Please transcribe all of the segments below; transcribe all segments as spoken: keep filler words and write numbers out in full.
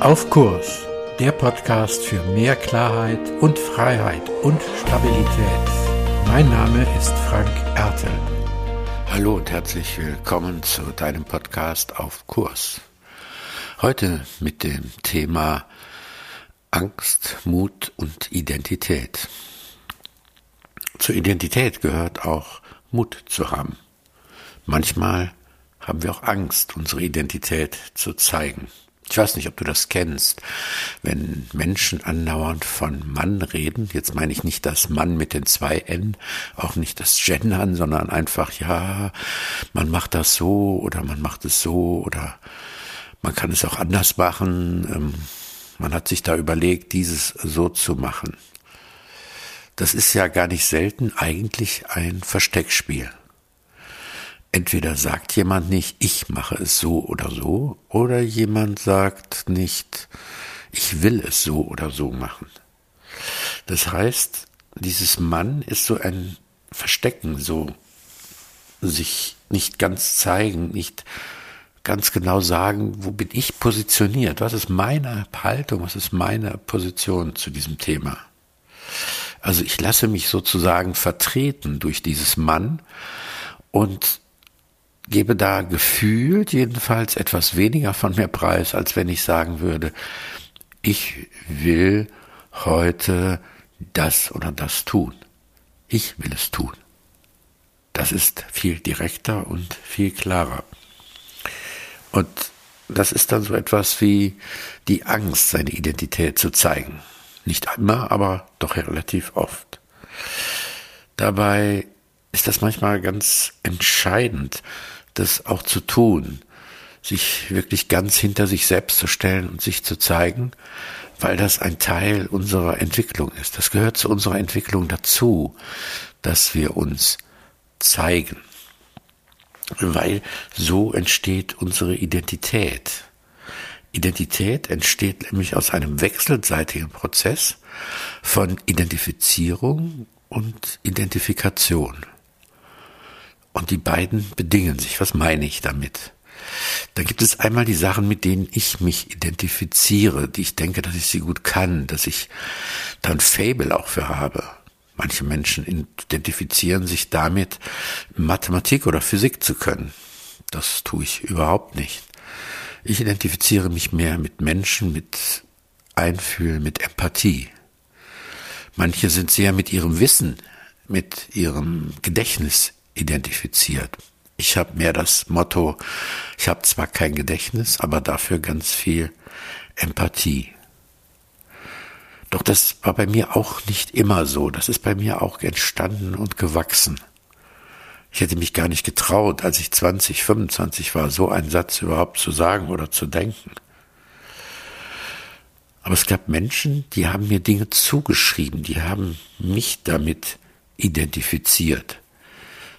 Auf Kurs, der Podcast für mehr Klarheit und Freiheit und Stabilität. Mein Name ist Frank Ertel. Hallo und herzlich willkommen zu deinem Podcast Auf Kurs. Heute mit dem Thema Angst, Mut und Identität. Zur Identität gehört auch Mut zu haben. Manchmal haben wir auch Angst, unsere Identität zu zeigen. Ich weiß nicht, ob du das kennst, wenn Menschen andauernd von Mann reden, jetzt meine ich nicht das Mann mit den zwei N, auch nicht das Gendern, sondern einfach, ja, man macht das so oder man macht es so oder man kann es auch anders machen, man hat sich da überlegt, dieses so zu machen. Das ist ja gar nicht selten eigentlich ein Versteckspiel. Entweder sagt jemand nicht, ich mache es so oder so, oder jemand sagt nicht, ich will es so oder so machen. Das heißt, dieses Mann ist so ein Verstecken, so sich nicht ganz zeigen, nicht ganz genau sagen, wo bin ich positioniert, was ist meine Haltung, was ist meine Position zu diesem Thema. Also ich lasse mich sozusagen vertreten durch dieses Mann und gebe da gefühlt jedenfalls etwas weniger von mir preis, als wenn ich sagen würde, ich will heute das oder das tun. Ich will es tun. Das ist viel direkter und viel klarer. Und das ist dann so etwas wie die Angst, seine Identität zu zeigen. Nicht immer, aber doch relativ oft. Dabei ist das manchmal ganz entscheidend, das auch zu tun, sich wirklich ganz hinter sich selbst zu stellen und sich zu zeigen, weil das ein Teil unserer Entwicklung ist. Das gehört zu unserer Entwicklung dazu, dass wir uns zeigen, weil so entsteht unsere Identität. Identität entsteht nämlich aus einem wechselseitigen Prozess von Identifizierung und Identifikation. Und die beiden bedingen sich. Was meine ich damit? Da gibt es einmal die Sachen, mit denen ich mich identifiziere, die ich denke, dass ich sie gut kann, dass ich da ein Faible auch für habe. Manche Menschen identifizieren sich damit, Mathematik oder Physik zu können. Das tue ich überhaupt nicht. Ich identifiziere mich mehr mit Menschen, mit Einfühlen, mit Empathie. Manche sind sehr mit ihrem Wissen, mit ihrem Gedächtnis identifiziert. Ich habe mehr das Motto, ich habe zwar kein Gedächtnis, aber dafür ganz viel Empathie. Doch das war bei mir auch nicht immer so. Das ist bei mir auch entstanden und gewachsen. Ich hätte mich gar nicht getraut, als ich zwanzig, fünfundzwanzig war, so einen Satz überhaupt zu sagen oder zu denken. Aber es gab Menschen, die haben mir Dinge zugeschrieben, die haben mich damit identifiziert.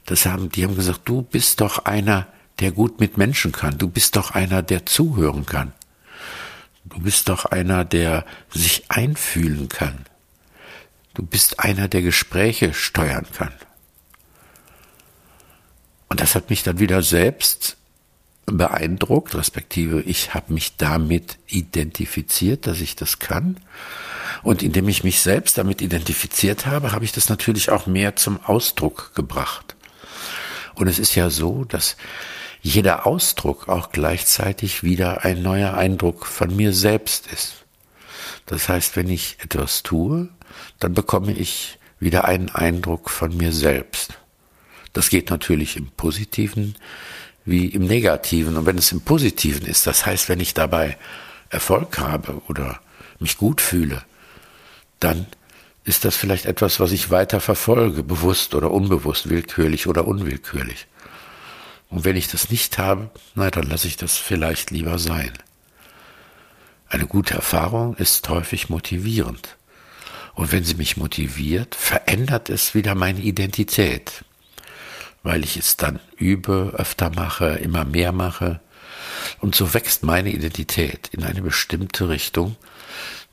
Das haben, die haben gesagt, du bist doch einer, der gut mit Menschen kann. Du bist doch einer, der zuhören kann. Du bist doch einer, der sich einfühlen kann. Du bist einer, der Gespräche steuern kann. Und das hat mich dann wieder selbst beeindruckt, respektive ich habe mich damit identifiziert, dass ich das kann. Und indem ich mich selbst damit identifiziert habe, habe ich das natürlich auch mehr zum Ausdruck gebracht. Und es ist ja so, dass jeder Ausdruck auch gleichzeitig wieder ein neuer Eindruck von mir selbst ist. Das heißt, wenn ich etwas tue, dann bekomme ich wieder einen Eindruck von mir selbst. Das geht natürlich im Positiven wie im Negativen. Und wenn es im Positiven ist, das heißt, wenn ich dabei Erfolg habe oder mich gut fühle, dann ist das vielleicht etwas, was ich weiter verfolge, bewusst oder unbewusst, willkürlich oder unwillkürlich. Und wenn ich das nicht habe, na, dann lasse ich das vielleicht lieber sein. Eine gute Erfahrung ist häufig motivierend. Und wenn sie mich motiviert, verändert es wieder meine Identität, weil ich es dann übe, öfter mache, immer mehr mache. Und so wächst meine Identität in eine bestimmte Richtung,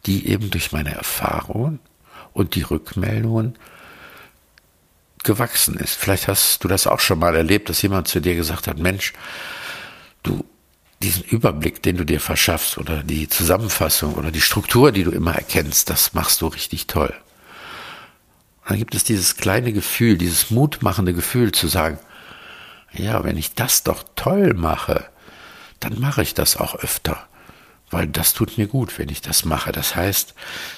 die eben durch meine Erfahrungen und die Rückmeldungen gewachsen ist. Vielleicht hast du das auch schon mal erlebt, dass jemand zu dir gesagt hat, Mensch, du, diesen Überblick, den du dir verschaffst, oder die Zusammenfassung oder die Struktur, die du immer erkennst, das machst du richtig toll. Und dann gibt es dieses kleine Gefühl, dieses mutmachende Gefühl zu sagen, ja, wenn ich das doch toll mache, dann mache ich das auch öfter, weil das tut mir gut, wenn ich das mache. Das heißt,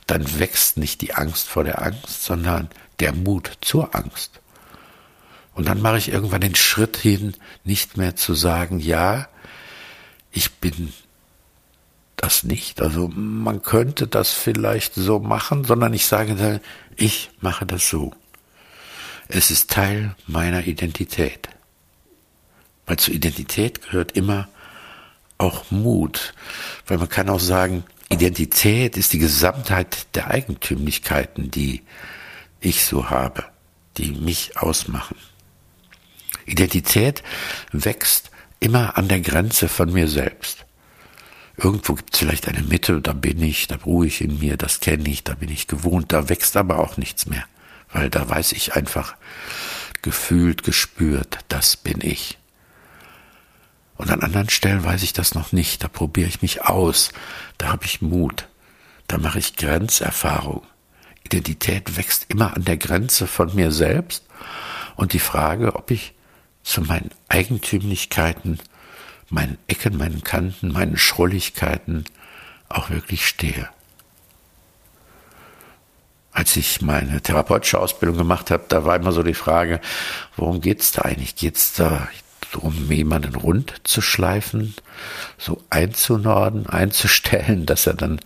dann wächst nicht die Angst vor der Angst, sondern der Mut zur Angst. Und dann mache ich irgendwann den Schritt hin, nicht mehr zu sagen, ja, ich bin das nicht, also man könnte das vielleicht so machen, sondern ich sage, ich mache das so. Es ist Teil meiner Identität. Weil zur Identität gehört immer auch Mut, weil man kann auch sagen, Identität ist die Gesamtheit der Eigentümlichkeiten, die ich so habe, die mich ausmachen. Identität wächst immer an der Grenze von mir selbst. Irgendwo gibt es vielleicht eine Mitte, da bin ich, da ruhe ich in mir, das kenne ich, da bin ich gewohnt, da wächst aber auch nichts mehr. Weil da weiß ich einfach, gefühlt, gespürt, das bin ich. Und an anderen Stellen weiß ich das noch nicht, da probiere ich mich aus, da habe ich Mut, da mache ich Grenzerfahrung. Identität wächst immer an der Grenze von mir selbst und die Frage, ob ich zu meinen Eigentümlichkeiten, meinen Ecken, meinen Kanten, meinen Schrulligkeiten auch wirklich stehe. Als ich meine therapeutische Ausbildung gemacht habe, da war immer so die Frage, worum geht's da eigentlich? Geht's da darum, jemanden rund zu schleifen, so einzunorden, einzustellen, dass er dann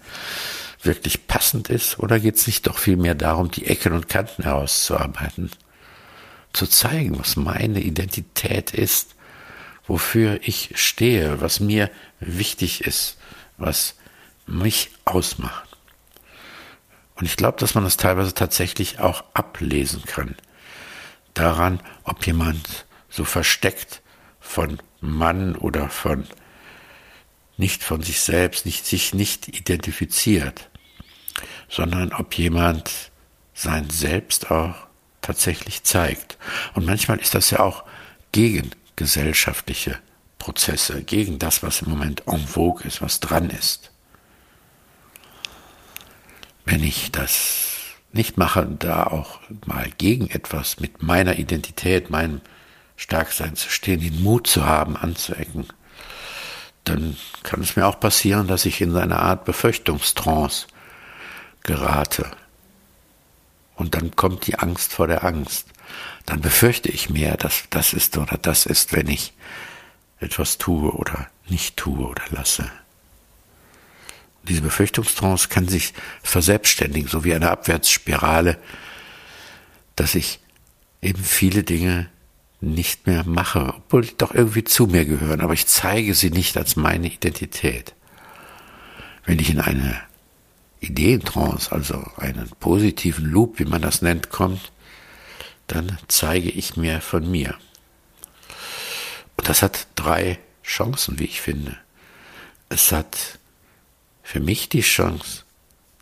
wirklich passend ist? Oder geht's nicht doch vielmehr darum, die Ecken und Kanten herauszuarbeiten? Zu zeigen, was meine Identität ist, wofür ich stehe, was mir wichtig ist, was mich ausmacht. Und ich glaube, dass man das teilweise tatsächlich auch ablesen kann. Daran, ob jemand so versteckt von Mann oder von nicht von sich selbst, nicht, sich nicht identifiziert, sondern ob jemand sein Selbst auch tatsächlich zeigt. Und manchmal ist das ja auch gegen gesellschaftliche Prozesse, gegen das, was im Moment en vogue ist, was dran ist. Wenn ich das nicht mache, da auch mal gegen etwas mit meiner Identität, meinem Starksein zu stehen, den Mut zu haben, anzuecken, dann kann es mir auch passieren, dass ich in eine Art Befürchtungstrance gerate. Und dann kommt die Angst vor der Angst. Dann befürchte ich mehr, dass das ist oder das ist, wenn ich etwas tue oder nicht tue oder lasse. Diese Befürchtungstrance kann sich verselbstständigen, so wie eine Abwärtsspirale, dass ich eben viele Dinge nicht mehr mache, obwohl die doch irgendwie zu mir gehören, aber ich zeige sie nicht als meine Identität. Wenn ich in eine Ideentrance, also einen positiven Loop, wie man das nennt, kommt, dann zeige ich mehr von mir. Und das hat drei Chancen, wie ich finde. Es hat für mich die Chance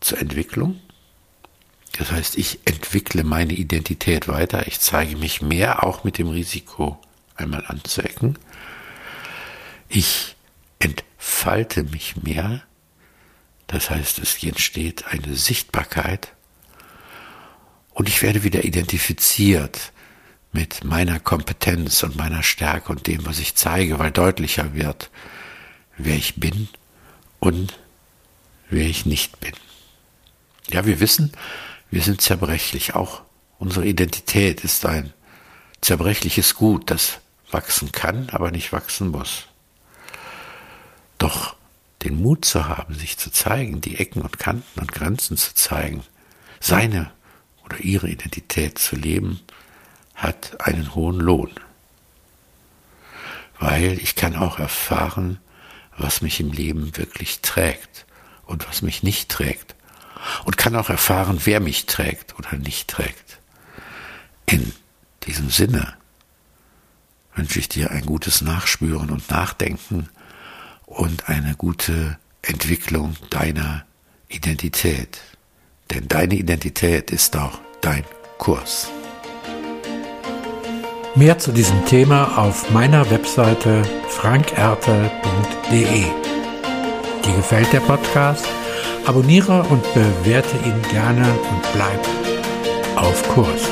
zur Entwicklung. Das heißt, ich entwickle meine Identität weiter. Ich zeige mich mehr, auch mit dem Risiko, einmal anzuecken. Ich entfalte mich mehr. Das heißt, es entsteht eine Sichtbarkeit und ich werde wieder identifiziert mit meiner Kompetenz und meiner Stärke und dem, was ich zeige, weil deutlicher wird, wer ich bin und wer ich nicht bin. Ja, wir wissen, wir sind zerbrechlich. Auch unsere Identität ist ein zerbrechliches Gut, das wachsen kann, aber nicht wachsen muss. Doch den Mut zu haben, sich zu zeigen, die Ecken und Kanten und Grenzen zu zeigen, seine oder ihre Identität zu leben, hat einen hohen Lohn. Weil ich kann auch erfahren, was mich im Leben wirklich trägt und was mich nicht trägt. Und kann auch erfahren, wer mich trägt oder nicht trägt. In diesem Sinne wünsche ich dir ein gutes Nachspüren und Nachdenken und eine gute Entwicklung deiner Identität. Denn deine Identität ist auch dein Kurs. Mehr zu diesem Thema auf meiner Webseite frank ertel punkt de. Dir gefällt der Podcast? Abonniere und bewerte ihn gerne und bleib auf Kurs.